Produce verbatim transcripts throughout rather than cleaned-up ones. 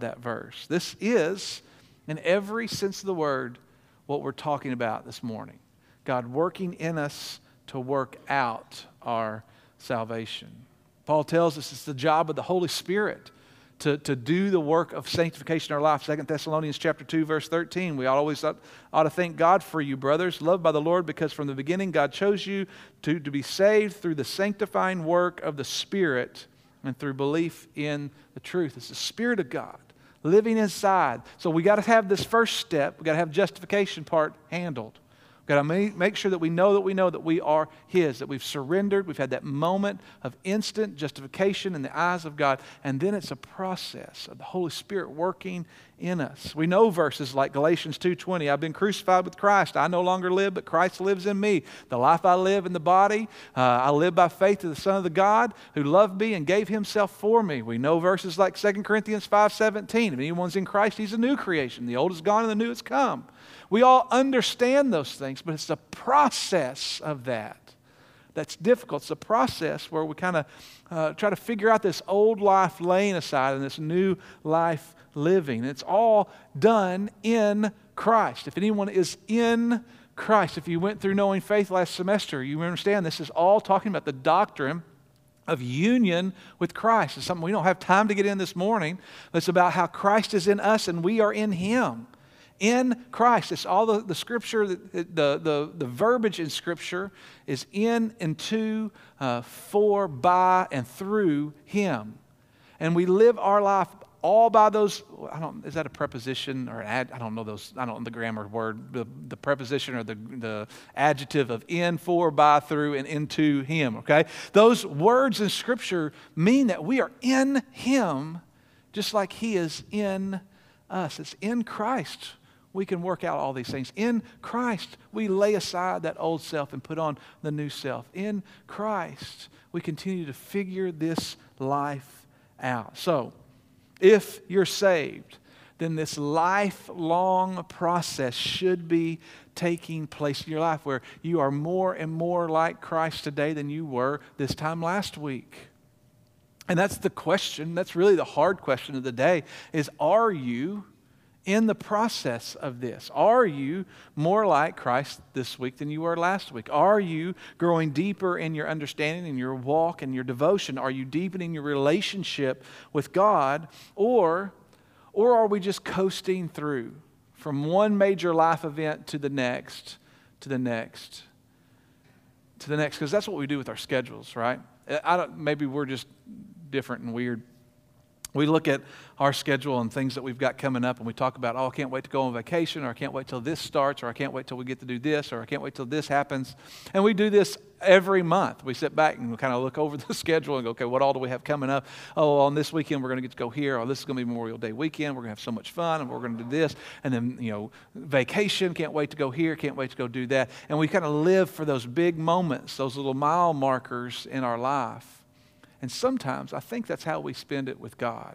that verse. This is, in every sense of the word, what we're talking about this morning. God working in us to work out our salvation. Paul tells us it's the job of the Holy Spirit to, to do the work of sanctification in our life. Second Thessalonians chapter two, verse thirteen. We always ought, ought to thank God for you, brothers, loved by the Lord, because from the beginning God chose you to, to be saved through the sanctifying work of the Spirit and through belief in the truth. It's the Spirit of God living inside. So we got to have this first step. We got to have justification part handled. We've got to make sure that we know that we know that we are His, that we've surrendered. We've had that moment of instant justification in the eyes of God. And then it's a process of the Holy Spirit working in us. We know verses like Galatians two twenty, I've been crucified with Christ. I no longer live, but Christ lives in me. The life I live in the body, uh, I live by faith to the Son of the God who loved me and gave Himself for me. We know verses like Second Corinthians five seventeen, if anyone's in Christ, he's a new creation. The old is gone and the new has come. We all understand those things, but it's the process of that that's difficult. It's a process where we kind of uh, try to figure out this old life laying aside and this new life living. It's all done in Christ. If anyone is in Christ, if you went through Knowing Faith last semester, you understand this is all talking about the doctrine of union with Christ. It's something we don't have time to get in this morning, but it's about how Christ is in us and we are in Him. In Christ. It's all the, the scripture, the, the, the, the verbiage in scripture is in and to, uh, for, by, and through Him. And we live our life all by those, I don't, is that a preposition or an ad, I don't know those, I don't know the grammar word, the, the preposition or the, the adjective of in, for, by, through, and into Him, okay? Those words in scripture mean that we are in Him just like He is in us. It's in Christ. We can work out all these things. In Christ, we lay aside that old self and put on the new self. In Christ, we continue to figure this life out. So, if you're saved, then this lifelong process should be taking place in your life where you are more and more like Christ today than you were this time last week. And that's the question, that's really the hard question of the day, is are you in the process of this? Are you more like Christ this week than you were last week? Are you growing deeper in your understanding, in your walk, in your devotion? Are you deepening your relationship with God? Or, or are we just coasting through from one major life event to the next, to the next, to the next? Because that's what we do with our schedules, right? I don't, maybe we're just different and weird. We look at our schedule and things that we've got coming up and we talk about, oh, I can't wait to go on vacation, or I can't wait till this starts, or I can't wait till we get to do this, or I can't wait till this happens. And we do this every month. We sit back and we kind of look over the schedule and go, okay, what all do we have coming up? Oh, on this weekend we're going to get to go here. Oh, this is going to be Memorial Day weekend. We're going to have so much fun and we're going to do this. And then, you know, vacation, can't wait to go here, can't wait to go do that. And we kind of live for those big moments, those little mile markers in our life. And sometimes I think that's how we spend it with God.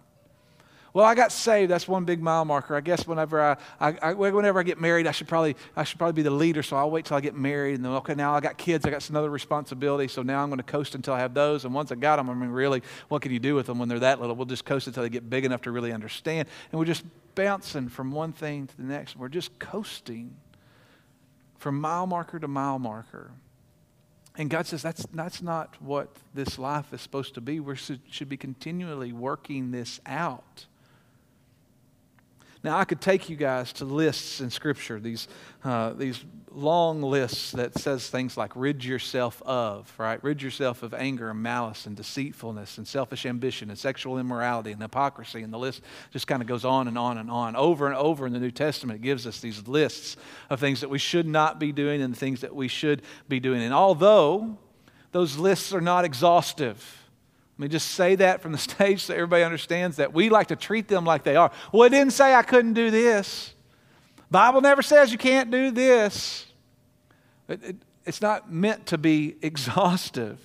Well, I got saved. That's one big mile marker. I guess whenever I, I, I whenever I get married, I should probably I should probably be the leader. So I'll wait till I get married. And then okay, now I got kids. I got another responsibility. So now I'm going to coast until I have those. And once I got them, I mean, really, what can you do with them when they're that little? We'll just coast until they get big enough to really understand. And we're just bouncing from one thing to the next. We're just coasting from mile marker to mile marker. And God says that's that's not what this life is supposed to be. We should be continually working this out. Now, I could take you guys to lists in Scripture, these uh, these long lists that says things like rid yourself of, right? Rid yourself of anger and malice and deceitfulness and selfish ambition and sexual immorality and hypocrisy. And the list just kind of goes on and on and on. Over and over in the New Testament, it gives us these lists of things that we should not be doing and things that we should be doing. And although those lists are not exhaustive, let me just say that from the stage so everybody understands that. We like to treat them like they are. Well, it didn't say I couldn't do this. Bible never says you can't do this. It, it, it's not meant to be exhaustive.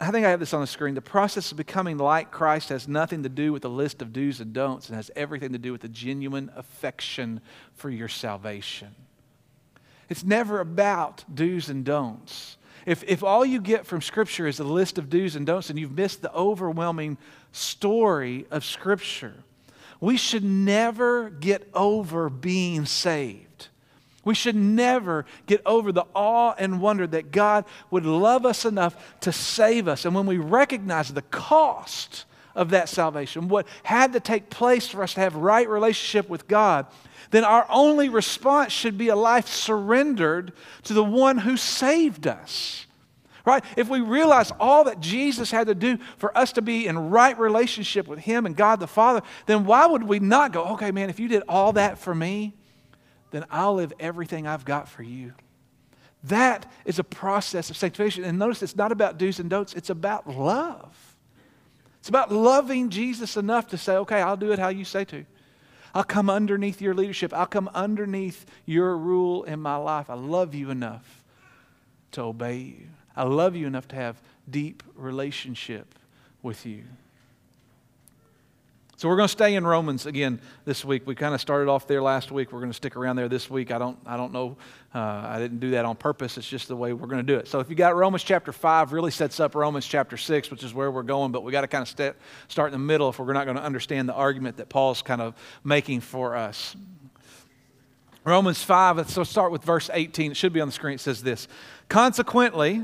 I think I have this on the screen. The process of becoming like Christ has nothing to do with a list of do's and don'ts and has everything to do with a genuine affection for your salvation. It's never about do's and don'ts. If, if all you get from Scripture is a list of do's and don'ts, then you've missed the overwhelming story of Scripture. We should never get over being saved. We should never get over the awe and wonder that God would love us enough to save us. And when we recognize the cost of that salvation, what had to take place for us to have right relationship with God, then our only response should be a life surrendered to the one who saved us, right? If we realize all that Jesus had to do for us to be in right relationship with Him and God the Father, then why would we not go, okay, man, if you did all that for me, then I'll live everything I've got for you. That is a process of sanctification. And notice it's not about do's and don'ts, it's about love. It's about loving Jesus enough to say, okay, I'll do it how you say to. I'll come underneath your leadership. I'll come underneath your rule in my life. I love you enough to obey you. I love you enough to have deep relationship with you. So we're going to stay in Romans again this week. We kind of started off there last week. We're going to stick around there this week. I don't, I don't know. Uh, I didn't do that on purpose. It's just the way we're going to do it. So if you got Romans chapter five, really sets up Romans chapter six, which is where we're going, but we got to kind of st- start in the middle if we're not going to understand the argument that Paul's kind of making for us. Romans five, let's start with verse eighteen. It should be on the screen. It says this: consequently,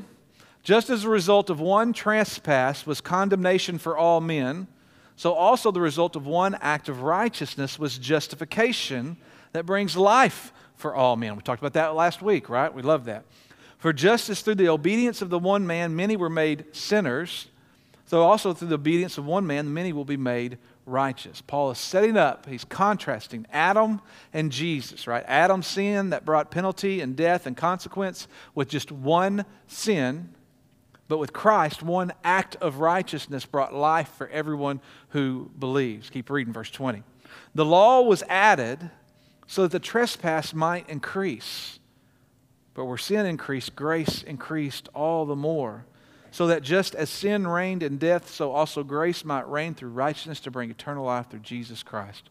just as a result of one trespass was condemnation for all men, so also the result of one act of righteousness was justification that brings life for all men. We talked about that last week, right? We love that. For just as through the obedience of the one man many were made sinners, so also through the obedience of one man many will be made righteous. Paul is setting up, he's contrasting Adam and Jesus, right? Adam's sin that brought penalty and death and consequence with just one sin, but with Christ, one act of righteousness brought life for everyone who believes. Keep reading verse twenty. The law was added so that the trespass might increase. But where sin increased, grace increased all the more, so that just as sin reigned in death, so also grace might reign through righteousness to bring eternal life through Jesus Christ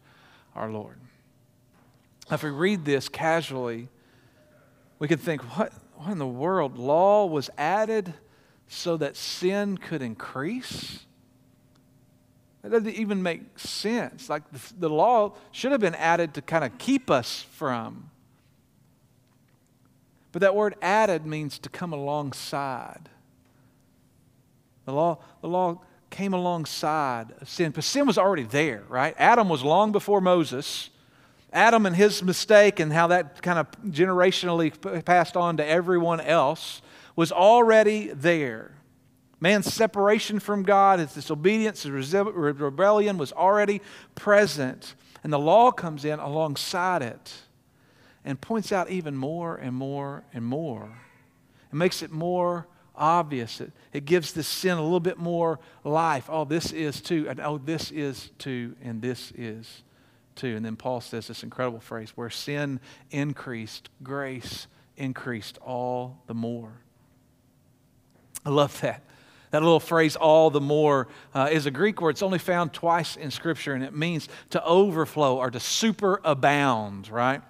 our Lord. Now, if we read this casually, we could think, what, what in the world? Law was added so that sin could increase? That doesn't even make sense. Like the, the law should have been added to kind of keep us from. But that word added means to come alongside. The law, the law came alongside of sin. But sin was already there, right? Adam was long before Moses. Adam and his mistake and how that kind of generationally passed on to everyone else was already there. Man's separation from God, his disobedience, his rebellion was already present. And the law comes in alongside it and points out even more and more and more. It makes it more obvious. It, it gives this sin a little bit more life. Oh, this is too, and oh, this is too, and this is too. And then Paul says this incredible phrase, where sin increased, grace increased all the more. I love that. That little phrase, all the more, uh, is a Greek word. It's only found twice in Scripture, and it means to overflow or to superabound, right?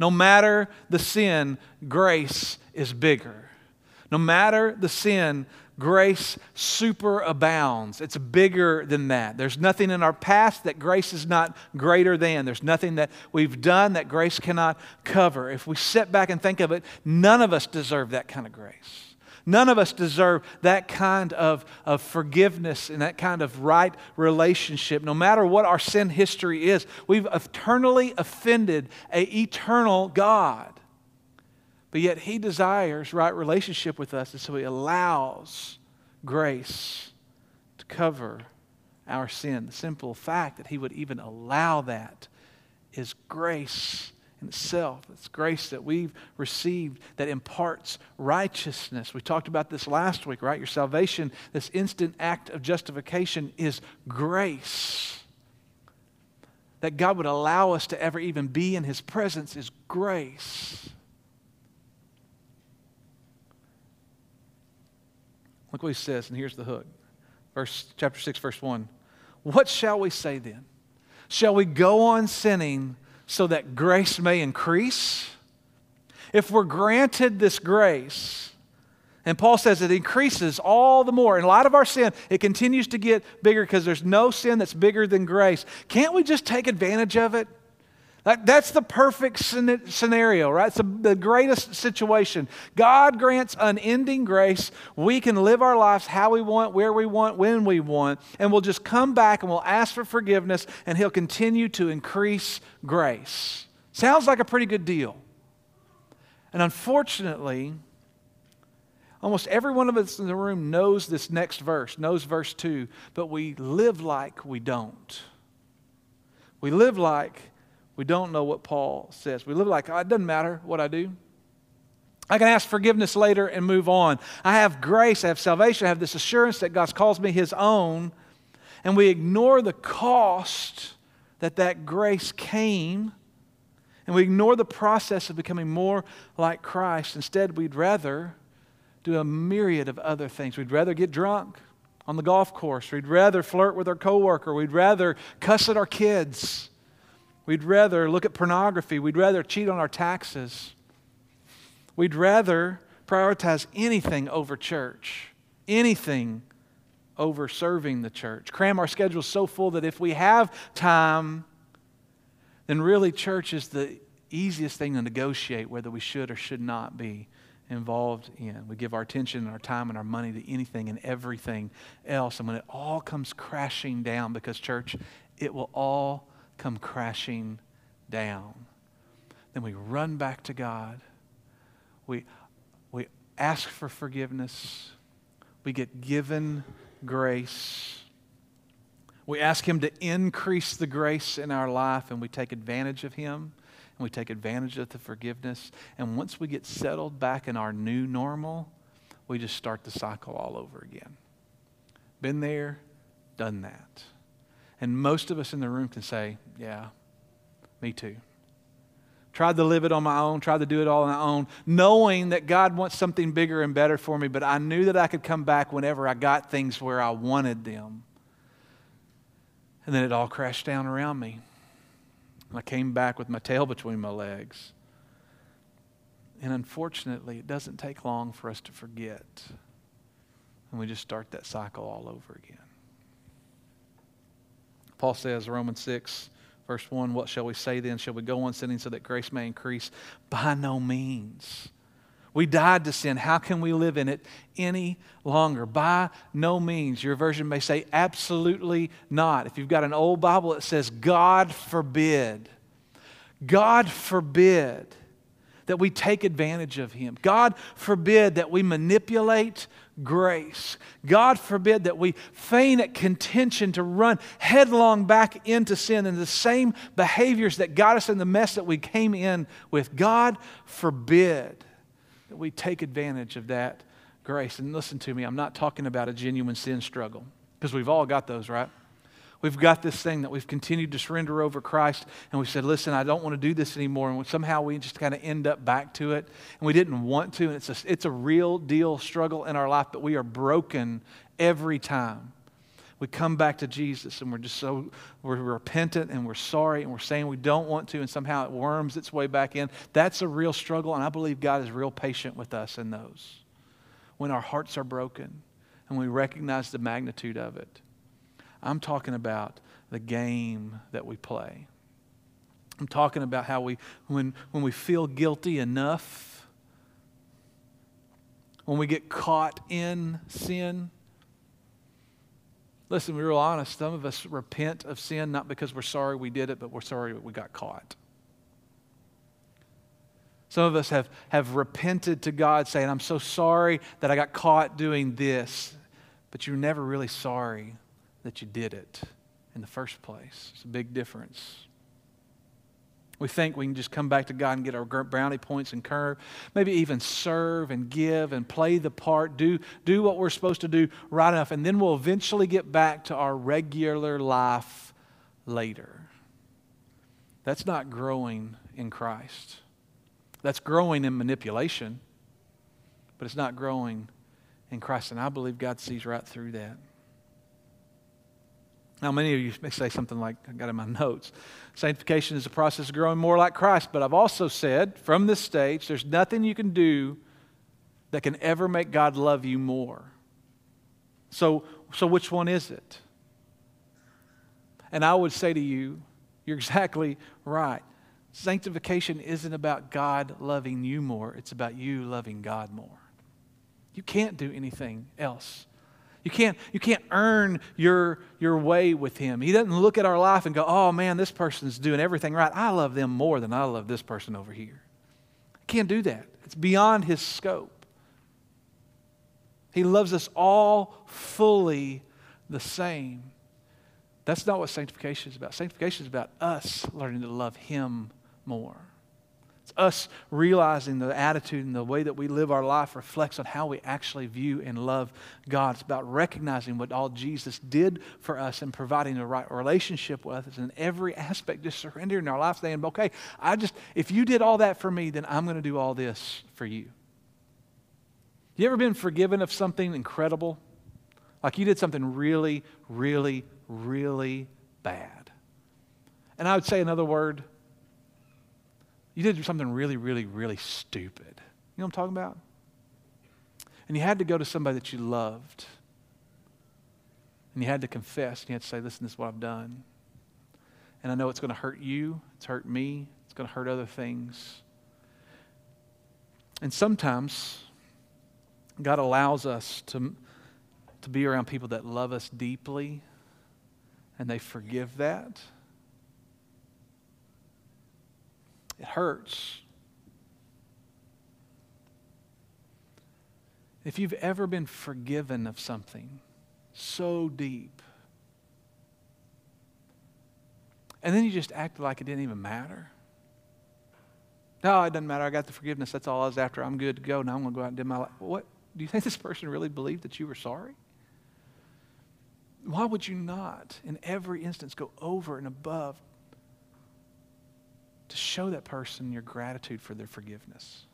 No matter the sin, grace is bigger. No matter the sin, grace superabounds. It's bigger than that. There's nothing in our past that grace is not greater than. There's nothing that we've done that grace cannot cover. If we sit back and think of it, none of us deserve that kind of grace. None of us deserve that kind of, of forgiveness and that kind of right relationship. No matter what our sin history is, we've eternally offended an eternal God. But yet He desires right relationship with us, and so He allows grace to cover our sin. The simple fact that He would even allow that is grace itself. It's grace that we've received that imparts righteousness. We talked about this last week, right? Your salvation, this instant act of justification is grace. That God would allow us to ever even be in His presence is grace. Look what He says, and here's the hook. Verse, chapter six, verse one. What shall we say then? Shall we go on sinning so that grace may increase? If we're granted this grace, And Paul says it increases all the more. In light of our sin, it continues to get bigger because there's no sin that's bigger than grace. Can't we just take advantage of it? Like, that's the perfect scenario, right? It's the greatest situation. God grants unending grace. We can live our lives how we want, where we want, when we want, and we'll just come back and we'll ask for forgiveness, and He'll continue to increase grace. Sounds like a pretty good deal. And unfortunately, almost every one of us in the room knows this next verse, knows verse two, but we live like we don't. We live like we don't know what Paul says. We live like, oh, it doesn't matter what I do. I can ask forgiveness later and move on. I have grace, I have salvation, I have this assurance that God calls me His own. And we ignore the cost that that grace came. And we ignore the process of becoming more like Christ. Instead, we'd rather do a myriad of other things. We'd rather get drunk on the golf course. We'd rather flirt with our coworker. We'd rather cuss at our kids. We'd rather look at pornography. We'd rather cheat on our taxes. We'd rather prioritize anything over church, anything over serving the church. Cram our schedules so full that if we have time, then really church is the easiest thing to negotiate whether we should or should not be involved in. We give our attention and our time and our money to anything and everything else. And when it all comes crashing down, because church, it will all come crashing down. Then we run back to God. We, we ask for forgiveness. We get given grace. We ask Him to increase the grace in our life, and we take advantage of Him, and we take advantage of the forgiveness. And once we get settled back in our new normal, we just start the cycle all over again. Been there, done that. And most of us in the room can say, yeah, me too. Tried to live it on my own, tried to do it all on my own, knowing that God wants something bigger and better for me, but I knew that I could come back whenever I got things where I wanted them. And then it all crashed down around me. And I came back with my tail between my legs. And unfortunately, it doesn't take long for us to forget. And we just start that cycle all over again. Paul says, Romans six, verse one, what shall we say then? Shall we go on sinning so that grace may increase? By no means. We died to sin. How can we live in it any longer? By no means. Your version may say absolutely not. If you've got an old Bible, it says, God forbid. God forbid that we take advantage of Him. God forbid that we manipulate grace. God forbid that we feign at contention to run headlong back into sin and the same behaviors that got us in the mess that we came in with. God forbid that we take advantage of that grace. And listen to me, I'm not talking about a genuine sin struggle, because we've all got those, right? We've got this thing that we've continued to surrender over Christ, and we said, listen, I don't want to do this anymore. And somehow we just kind of end up back to it, and we didn't want to. And it's a, it's a real deal struggle in our life, but we are broken every time. We come back to Jesus, and we're just so we're repentant, and we're sorry, and we're saying we don't want to, and somehow it worms its way back in. That's a real struggle, and I believe God is real patient with us in those. When our hearts are broken, and we recognize the magnitude of it. I'm talking about the game that we play. I'm talking about how we, when, when we feel guilty enough, when we get caught in sin. Listen, we're real honest. Some of us repent of sin not because we're sorry we did it, but we're sorry we got caught. Some of us have, have repented to God saying, I'm so sorry that I got caught doing this, but you're never really sorry that you did it in the first place. It's a big difference. We think we can just come back to God and get our brownie points and curve, maybe even serve and give and play the part, do, do what we're supposed to do right enough, and then we'll eventually get back to our regular life later. That's not growing in Christ. That's growing in manipulation, but it's not growing in Christ, and I believe God sees right through that. Now, many of you may say something like, I got in my notes, sanctification is a process of growing more like Christ. But I've also said from this stage, there's nothing you can do that can ever make God love you more. So, so which one is it? And I would say to you, you're exactly right. Sanctification isn't about God loving you more. It's about you loving God more. You can't do anything else. You can't, you can't earn your, your way with Him. He doesn't look at our life and go, oh man, this person's doing everything right. I love them more than I love this person over here. I can't do that. It's beyond His scope. He loves us all fully the same. That's not what sanctification is about. Sanctification is about us learning to love Him more. It's us realizing the attitude and the way that we live our life reflects on how we actually view and love God. It's about recognizing what all Jesus did for us and providing the right relationship with us in every aspect, just surrendering our life, saying, okay, I just, if you did all that for me, then I'm going to do all this for you. You ever been forgiven of something incredible? Like you did something really, really, really bad. And I would say another word, you did something really, really, really stupid. You know what I'm talking about? And you had to go to somebody that you loved. And you had to confess. And you had to say, listen, this is what I've done. And I know it's going to hurt you. It's hurt me. It's going to hurt other things. And sometimes God allows us to, to be around people that love us deeply. And they forgive that. It hurts. If you've ever been forgiven of something so deep, and then you just act like it didn't even matter. No, it doesn't matter. I got the forgiveness. That's all I was after. I'm good to go. Now I'm going to go out and do my life. What? Do you think this person really believed that you were sorry? Why would you not, in every instance, go over and above to show that person your gratitude for their forgiveness?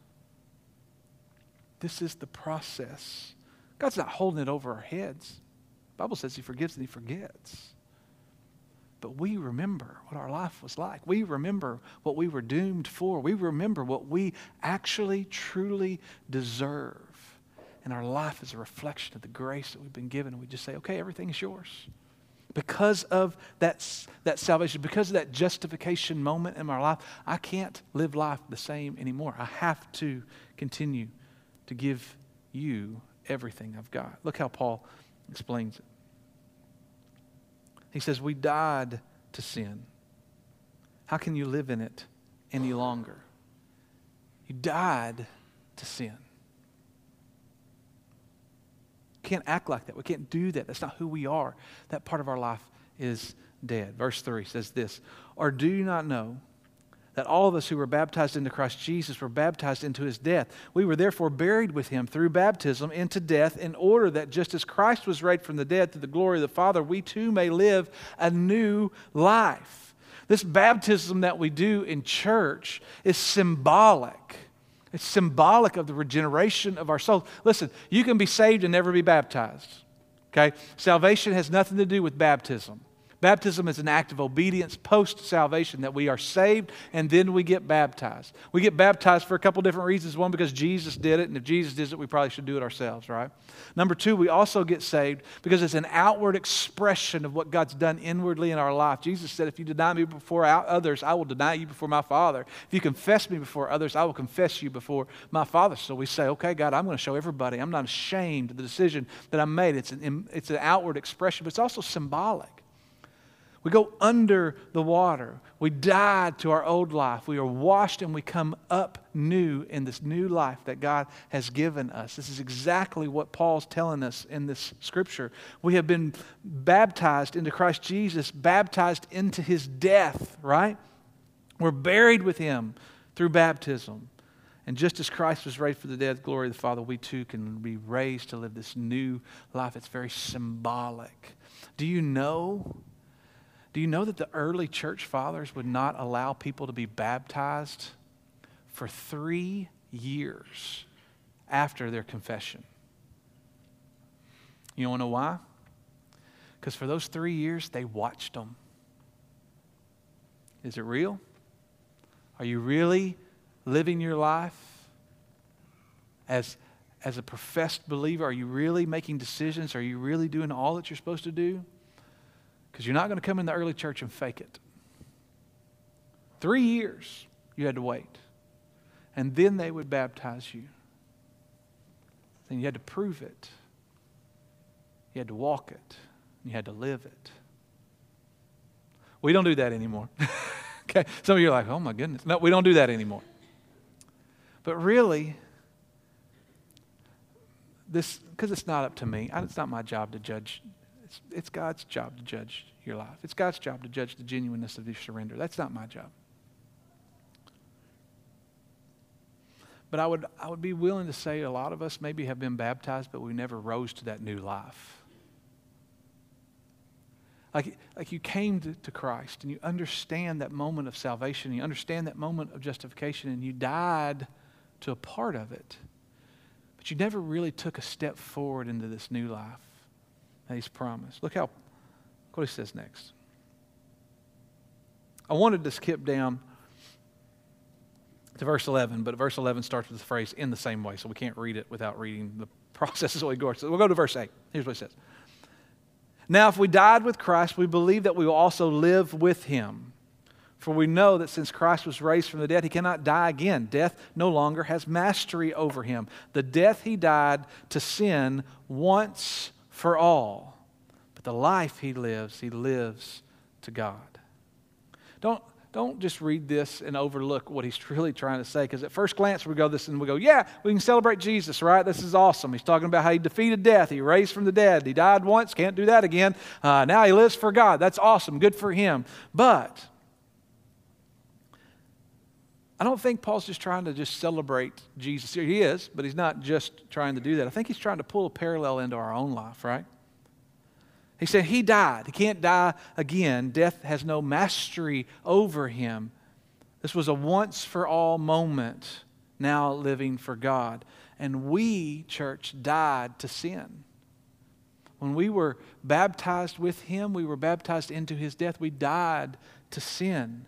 This is the process. God's not holding it over our heads. The Bible says He forgives and He forgets. But we remember what our life was like. We remember what we were doomed for. We remember what we actually, truly deserve. And our life is a reflection of the grace that we've been given. And we just say, okay, everything is yours. Because of that, that salvation, because of that justification moment in my life, I can't live life the same anymore. I have to continue to give you everything I've got. Look how Paul explains it. He says, we died to sin. How can you live in it any longer? You died to sin. We can't act like that. We can't do that. That's not who we are. That part of our life is dead. Verse three says this, or do you not know that all of us who were baptized into Christ Jesus were baptized into His death? We were therefore buried with Him through baptism into death, in order that just as Christ was raised from the dead to the glory of the Father, we too may live a new life. This baptism that we do in church is symbolic. It's symbolic of the regeneration of our souls. Listen, you can be saved and never be baptized, okay? Salvation has nothing to do with baptism. Baptism is an act of obedience post-salvation, that we are saved and then we get baptized. We get baptized for a couple different reasons. One, because Jesus did it, and if Jesus did it, we probably should do it ourselves, right? Number two, we also get saved because it's an outward expression of what God's done inwardly in our life. Jesus said, if you deny me before others, I will deny you before my Father. If you confess me before others, I will confess you before my Father. So we say, okay, God, I'm going to show everybody. I'm not ashamed of the decision that I made. It's an, it's an outward expression, but it's also symbolic. We go under the water. We die to our old life. We are washed and we come up new in this new life that God has given us. This is exactly what Paul's telling us in this scripture. We have been baptized into Christ Jesus, baptized into His death, right? We're buried with Him through baptism. And just as Christ was raised from the dead, glory of the Father, we too can be raised to live this new life. It's very symbolic. Do you know... Do you know that the early church fathers would not allow people to be baptized for three years after their confession? You want to know why? Because for those three years, they watched them. Is it real? Are you really living your life as as a professed believer, are you really making decisions? Are you really doing all that you're supposed to do? Because you're not going to come in the early church and fake it. Three years you had to wait. And then they would baptize you. Then you had to prove it. You had to walk it. You had to live it. We don't do that anymore. Okay, some of you are like, oh my goodness. No, we don't do that anymore. But really, this, because it's not up to me. It's not my job to judge. It's, it's God's job to judge your life. It's God's job to judge the genuineness of your surrender. That's not my job. But I would, I would be willing to say a lot of us maybe have been baptized, but we never rose to that new life. Like, like you came to, to Christ and you understand that moment of salvation, you understand that moment of justification, and you died to a part of it. But you never really took a step forward into this new life that He's promised. Look how, look what He says next. I wanted to skip down to verse eleven, but verse eleven starts with the phrase, in the same way, so we can't read it without reading the process as we go. So we'll go to verse eight. Here's what it says. Now, if we died with Christ, we believe that we will also live with Him. For we know that since Christ was raised from the dead, He cannot die again. Death no longer has mastery over Him. The death He died to sin once for all. But the life He lives, He lives to God. Don't, don't just read this and overlook what He's really trying to say. Because at first glance, we go this and we go, yeah, we can celebrate Jesus, right? This is awesome. He's talking about how He defeated death. He raised from the dead. He died once, can't do that again. Uh, now He lives for God. That's awesome. Good for Him. But I don't think Paul's just trying to just celebrate Jesus. He is, but he's not just trying to do that. I think he's trying to pull a parallel into our own life, right? He said He died. He can't die again. Death has no mastery over Him. This was a once-for-all moment, now living for God. And we, church, died to sin. When we were baptized with Him, we were baptized into His death. We died to sin.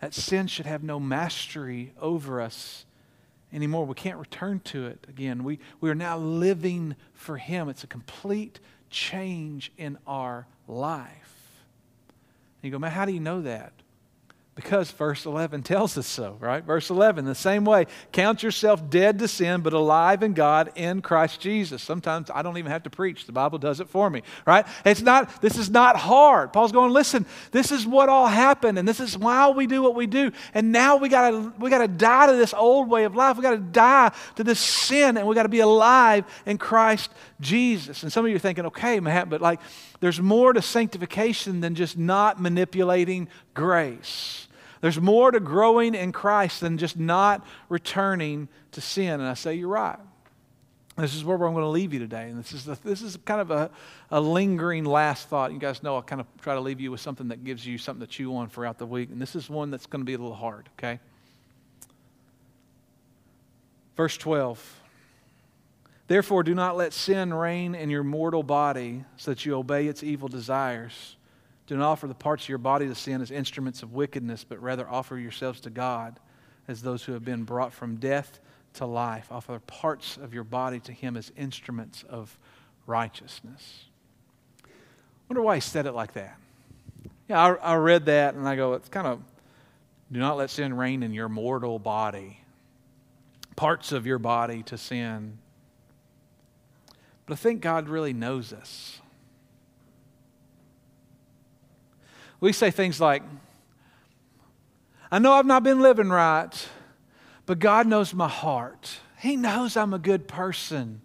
That sin should have no mastery over us anymore. We can't return to it again. We, we are now living for Him. It's a complete change in our life. And you go, man, how do you know that? Because verse eleven tells us so, right? Verse eleven, the same way, count yourself dead to sin, but alive in God in Christ Jesus. Sometimes I don't even have to preach. The Bible does it for me, right? It's not, this is not hard. Paul's going, listen, this is what all happened, and this is why we do what we do. And now we gotta, we gotta die to this old way of life. We gotta die to this sin, and we gotta be alive in Christ Jesus. And some of you are thinking, okay, Matt, but like, there's more to sanctification than just not manipulating grace. There's more to growing in Christ than just not returning to sin. And I say, you're right. This is where I'm going to leave you today. And this is the, this is kind of a, a lingering last thought. You guys know I kind of try to leave you with something that gives you something to chew on throughout the week. And this is one that's going to be a little hard, okay? Verse twelve. Therefore, do not let sin reign in your mortal body so that you obey its evil desires. Do not offer the parts of your body to sin as instruments of wickedness, but rather offer yourselves to God as those who have been brought from death to life. Offer parts of your body to Him as instruments of righteousness. I wonder why he said it like that. Yeah, I, I read that and I go, it's kind of, do not let sin reign in your mortal body. Parts of your body to sin. But I think God really knows us. We say things like, I know I've not been living right, but God knows my heart. He knows I'm a good person.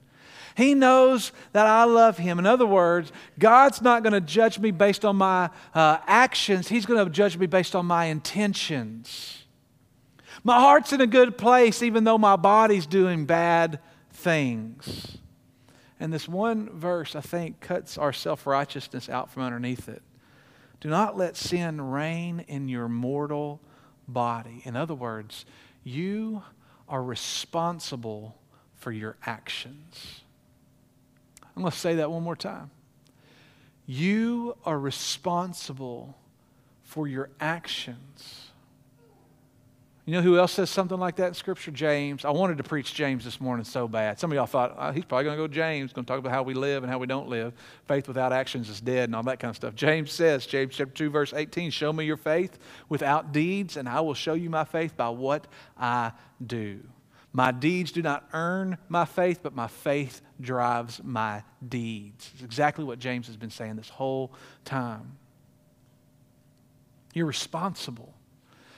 He knows that I love Him. In other words, God's not going to judge me based on my uh, actions. He's going to judge me based on my intentions. My heart's in a good place, even though my body's doing bad things. And this one verse, I think, cuts our self-righteousness out from underneath it. Do not let sin reign in your mortal body. In other words, you are responsible for your actions. I'm going to say that one more time. You are responsible for your actions. You know who else says something like that in Scripture? James. I wanted to preach James this morning so bad. Some of y'all thought, oh, he's probably going to go to James, going to talk about how we live and how we don't live. Faith without actions is dead and all that kind of stuff. James says, James chapter two, verse eighteen, show me your faith without deeds, and I will show you my faith by what I do. My deeds do not earn my faith, but my faith drives my deeds. It's exactly what James has been saying this whole time. You're responsible.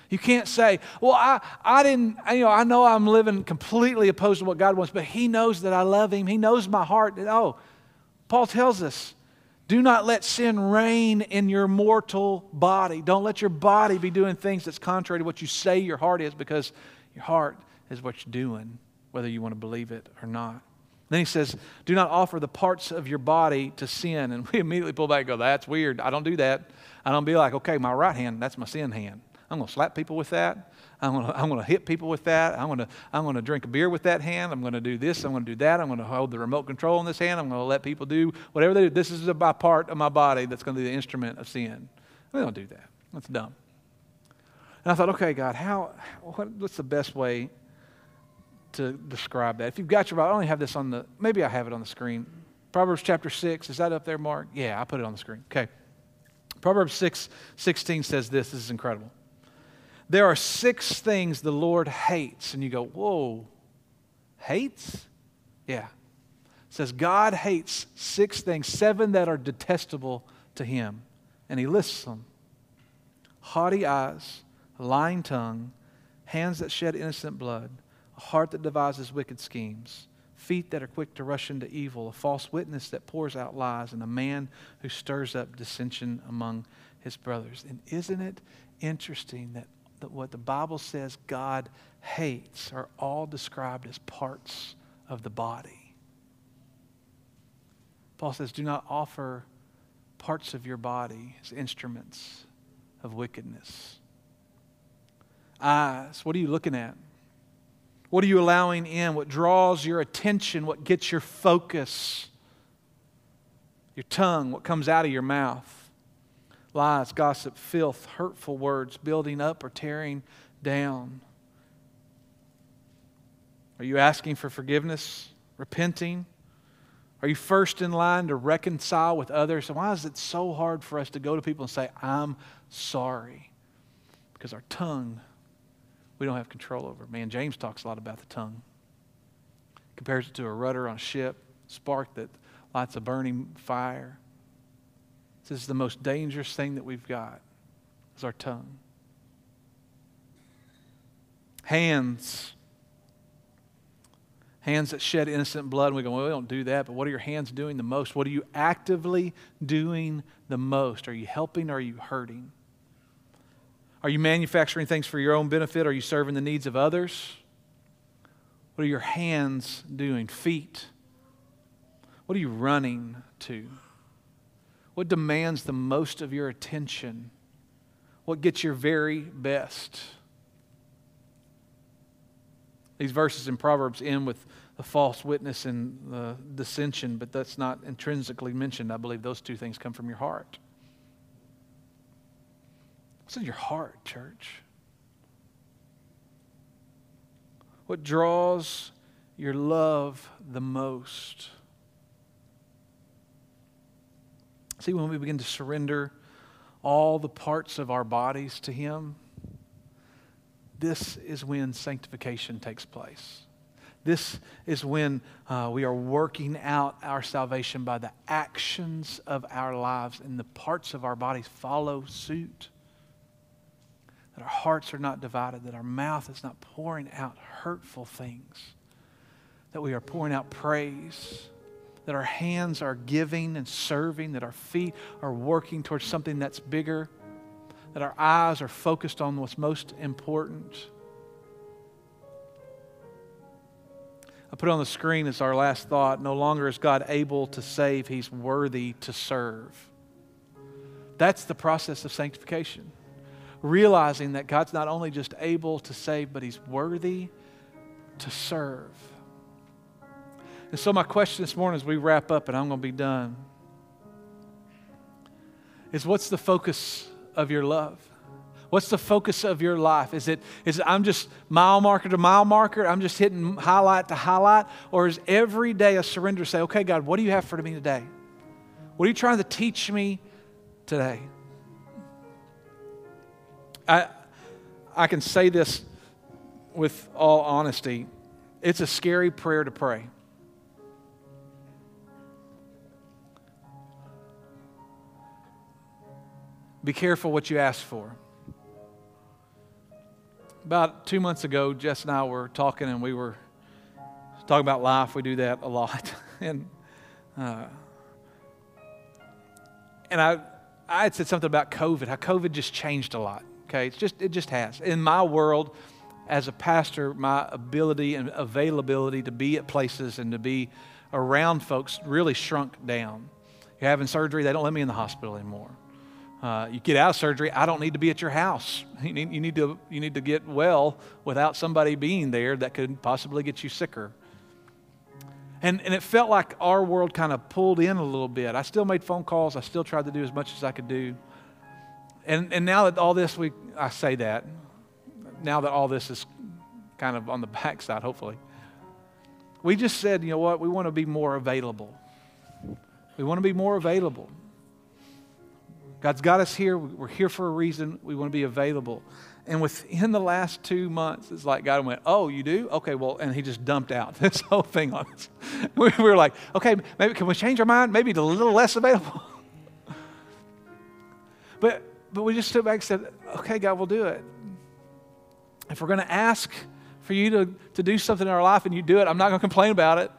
You can't say, well, I, I didn't, you know, I know I'm living completely opposed to what God wants, but He knows that I love Him. He knows my heart. Oh, Paul tells us, do not let sin reign in your mortal body. Don't let your body be doing things that's contrary to what you say your heart is, because your heart is what you're doing, whether you want to believe it or not. Then he says, do not offer the parts of your body to sin. And we immediately pull back and go, that's weird. I don't do that. I don't be like, okay, my right hand, that's my sin hand. I'm going to slap people with that. I'm going to, I'm going to hit people with that. I'm going to, I'm going to drink a beer with that hand. I'm going to do this. I'm going to do that. I'm going to hold the remote control in this hand. I'm going to let people do whatever they do. This is my part of my body that's going to be the instrument of sin. We don't do that. That's dumb. And I thought, okay, God, how? What, what's the best way to describe that? If you've got your Bible, I only have this on the, maybe I have it on the screen. Proverbs chapter six, is that up there, Mark? Yeah, I put it on the screen. Okay. Proverbs six sixteen says this, this is incredible. There are six things the Lord hates. And you go, whoa, hates? Yeah. It says God hates six things, seven that are detestable to Him. And He lists them. Haughty eyes, lying tongue, hands that shed innocent blood, heart that devises wicked schemes, feet that are quick to rush into evil, a false witness that pours out lies, and a man who stirs up dissension among his brothers. And isn't it interesting that, that what the Bible says God hates are all described as parts of the body? Paul says, do not offer parts of your body as instruments of wickedness. Eyes, what are you looking at? What are you allowing in? What draws your attention? What gets your focus? Your tongue, what comes out of your mouth? Lies, gossip, filth, hurtful words, building up or tearing down. Are you asking for forgiveness? Repenting? Are you first in line to reconcile with others? And why is it so hard for us to go to people and say, I'm sorry? Because our tongue, we don't have control over. Man, James talks a lot about the tongue. Compares it to a rudder on a ship, spark that lights a burning fire. This is the most dangerous thing that we've got, is our tongue. Hands. Hands that shed innocent blood. And we go, well, we don't do that, but what are your hands doing the most? What are you actively doing the most? Are you helping or are you hurting? Are you manufacturing things for your own benefit? Are you serving the needs of others? What are your hands doing? Feet? What are you running to? What demands the most of your attention? What gets your very best? These verses in Proverbs end with the false witness and the dissension, but that's not intrinsically mentioned. I believe those two things come from your heart. What's in your heart, church? What draws your love the most? See, when we begin to surrender all the parts of our bodies to Him, this is when sanctification takes place. This is when uh, we are working out our salvation by the actions of our lives, and the parts of our bodies follow suit. That our hearts are not divided, that our mouth is not pouring out hurtful things, that we are pouring out praise, that our hands are giving and serving, that our feet are working towards something that's bigger, that our eyes are focused on what's most important. I put on the screen as our last thought, no longer is God able to save, He's worthy to serve. That's the process of sanctification. Realizing that God's not only just able to save, but He's worthy to serve. And so my question this morning as we wrap up, and I'm going to be done, is what's the focus of your love? What's the focus of your life? Is it, is it I'm just mile marker to mile marker? I'm just hitting highlight to highlight? Or is every day a surrender, say, okay, God, what do you have for me today? What are you trying to teach me today? I, I can say this with all honesty. It's a scary prayer to pray. Be careful what you ask for. About two months ago, Jess and I were talking, and we were talking about life. We do that a lot. and uh, and I, I had said something about COVID, how COVID just changed a lot. Okay, it's just, it just has. In my world, as a pastor, my ability and availability to be at places and to be around folks really shrunk down. You're having surgery, they don't let me in the hospital anymore. Uh, you get out of surgery, I don't need to be at your house. You need, you need to, you need to get well without somebody being there that could possibly get you sicker. And, and it felt like our world kind of pulled in a little bit. I still made phone calls. I still tried to do as much as I could do. And, and now that all this, we I say that, now that all this is kind of on the backside, hopefully, we just said, you know what, we want to be more available. We want to be more available. God's got us here. We're here for a reason. We want to be available. And within the last two months, it's like God went, oh, you do? Okay, well, and he just dumped out this whole thing on us. We were like, okay, maybe can we change our mind? Maybe a little less available. But but we just stood back and said, okay, God, we'll do it. If we're going to ask for you to, to do something in our life and you do it, I'm not going to complain about it.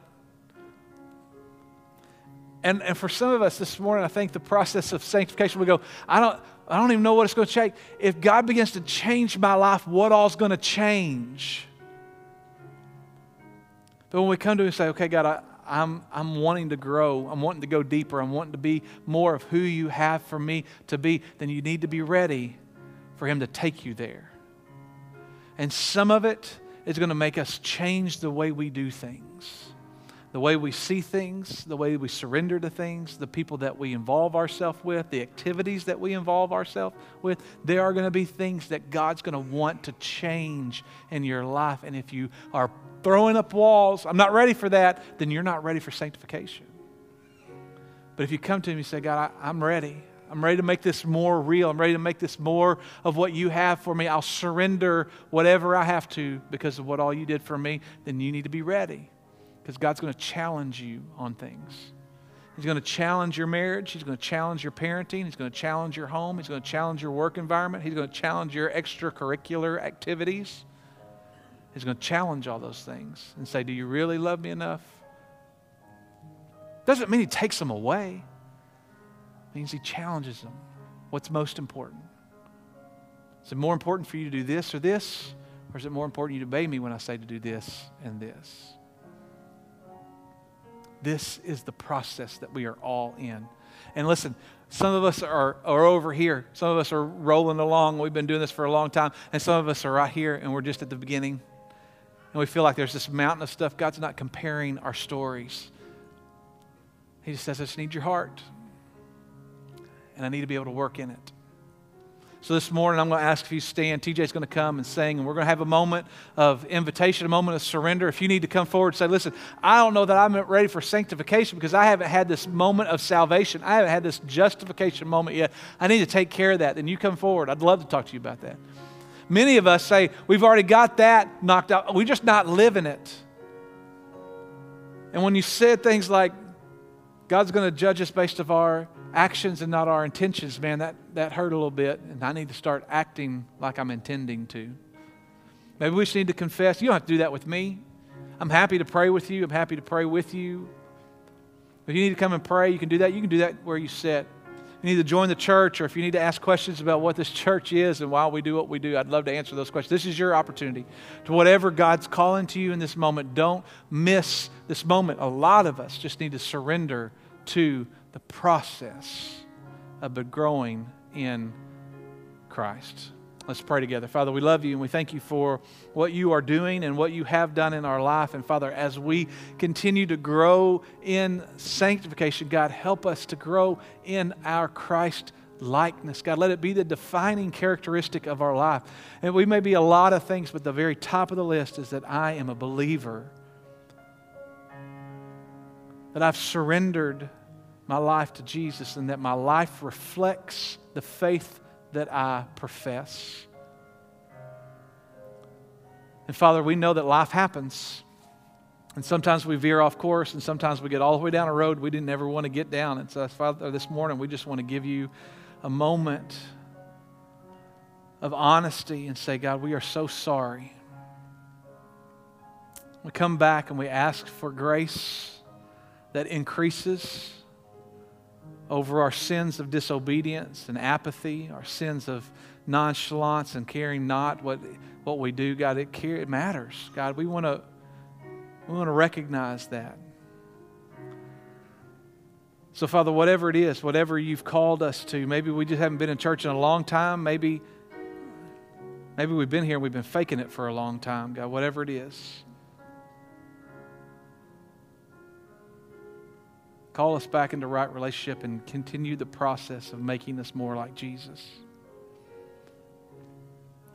And and for some of us this morning, I think the process of sanctification, we go, I don't I don't even know what it's going to take. If God begins to change my life, what all's going to change? But when we come to him and say, okay, God, I, I'm I'm wanting to grow. I'm wanting to go deeper. I'm wanting to be more of who you have for me to be. Then you need to be ready for him to take you there. And some of it is going to make us change the way we do things. The way we see things, the way we surrender to things, the people that we involve ourselves with, the activities that we involve ourselves with, there are going to be things that God's going to want to change in your life. And if you are throwing up walls, I'm not ready for that, then you're not ready for sanctification. But if you come to him and say, God, I, I'm ready. I'm ready to make this more real. I'm ready to make this more of what you have for me. I'll surrender whatever I have to because of what all you did for me. Then you need to be ready. Because God's going to challenge you on things. He's going to challenge your marriage. He's going to challenge your parenting. He's going to challenge your home. He's going to challenge your work environment. He's going to challenge your extracurricular activities. He's going to challenge all those things and say, do you really love me enough? Doesn't mean he takes them away. It means he challenges them. What's most important? Is it more important for you to do this or this? Or is it more important you obey me when I say to do this and this? This is the process that we are all in. And listen, some of us are, are over here. Some of us are rolling along. We've been doing this for a long time. And some of us are right here, and we're just at the beginning. And we feel like there's this mountain of stuff. God's not comparing our stories. He just says, I just need your heart. And I need to be able to work in it. So this morning, I'm going to ask if you stand. T J's going to come and sing, and we're going to have a moment of invitation, a moment of surrender. If you need to come forward and say, listen, I don't know that I'm ready for sanctification because I haven't had this moment of salvation. I haven't had this justification moment yet. I need to take care of that. Then you come forward. I'd love to talk to you about that. Many of us say, we've already got that knocked out. We're just not living it. And when you said things like, God's going to judge us based on our actions and not our intentions, man, that, that hurt a little bit, and I need to start acting like I'm intending to. Maybe we just need to confess. You don't have to do that with me. I'm happy to pray with you. I'm happy to pray with you. If you need to come and pray, you can do that. You can do that where you sit. If you need to join the church, or if you need to ask questions about what this church is and why we do what we do, I'd love to answer those questions. This is your opportunity. To whatever God's calling to you in this moment, don't miss this moment. A lot of us just need to surrender to the process of growing in Christ. Let's pray together. Father, we love you and we thank you for what you are doing and what you have done in our life. And Father, as we continue to grow in sanctification, God, help us to grow in our Christ likeness. God, let it be the defining characteristic of our life. And we may be a lot of things, but the very top of the list is that I am a believer, that I've surrendered my life to Jesus, and that my life reflects the faith that I profess. And Father, we know that life happens. And sometimes we veer off course, and sometimes we get all the way down a road we didn't ever want to get down. And so, Father, this morning we just want to give you a moment of honesty and say, God, we are so sorry. We come back and we ask for grace that increases over our sins of disobedience and apathy, our sins of nonchalance and caring not what what we do. God, it, care, it matters. God, we want to we want to recognize that. So, Father, whatever it is, whatever you've called us to, maybe we just haven't been in church in a long time. Maybe, maybe we've been here and we've been faking it for a long time. God, whatever it is, call us back into right relationship and continue the process of making us more like Jesus.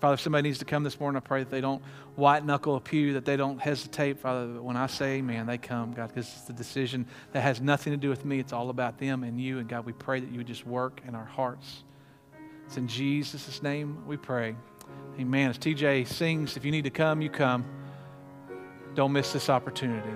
Father, if somebody needs to come this morning, I pray that they don't white-knuckle a pew, that they don't hesitate, Father, but when I say amen, they come, God, because it's the decision that has nothing to do with me. It's all about them and you, and God, we pray that you would just work in our hearts. It's in Jesus' name we pray. Amen. As T J sings, if you need to come, you come. Don't miss this opportunity.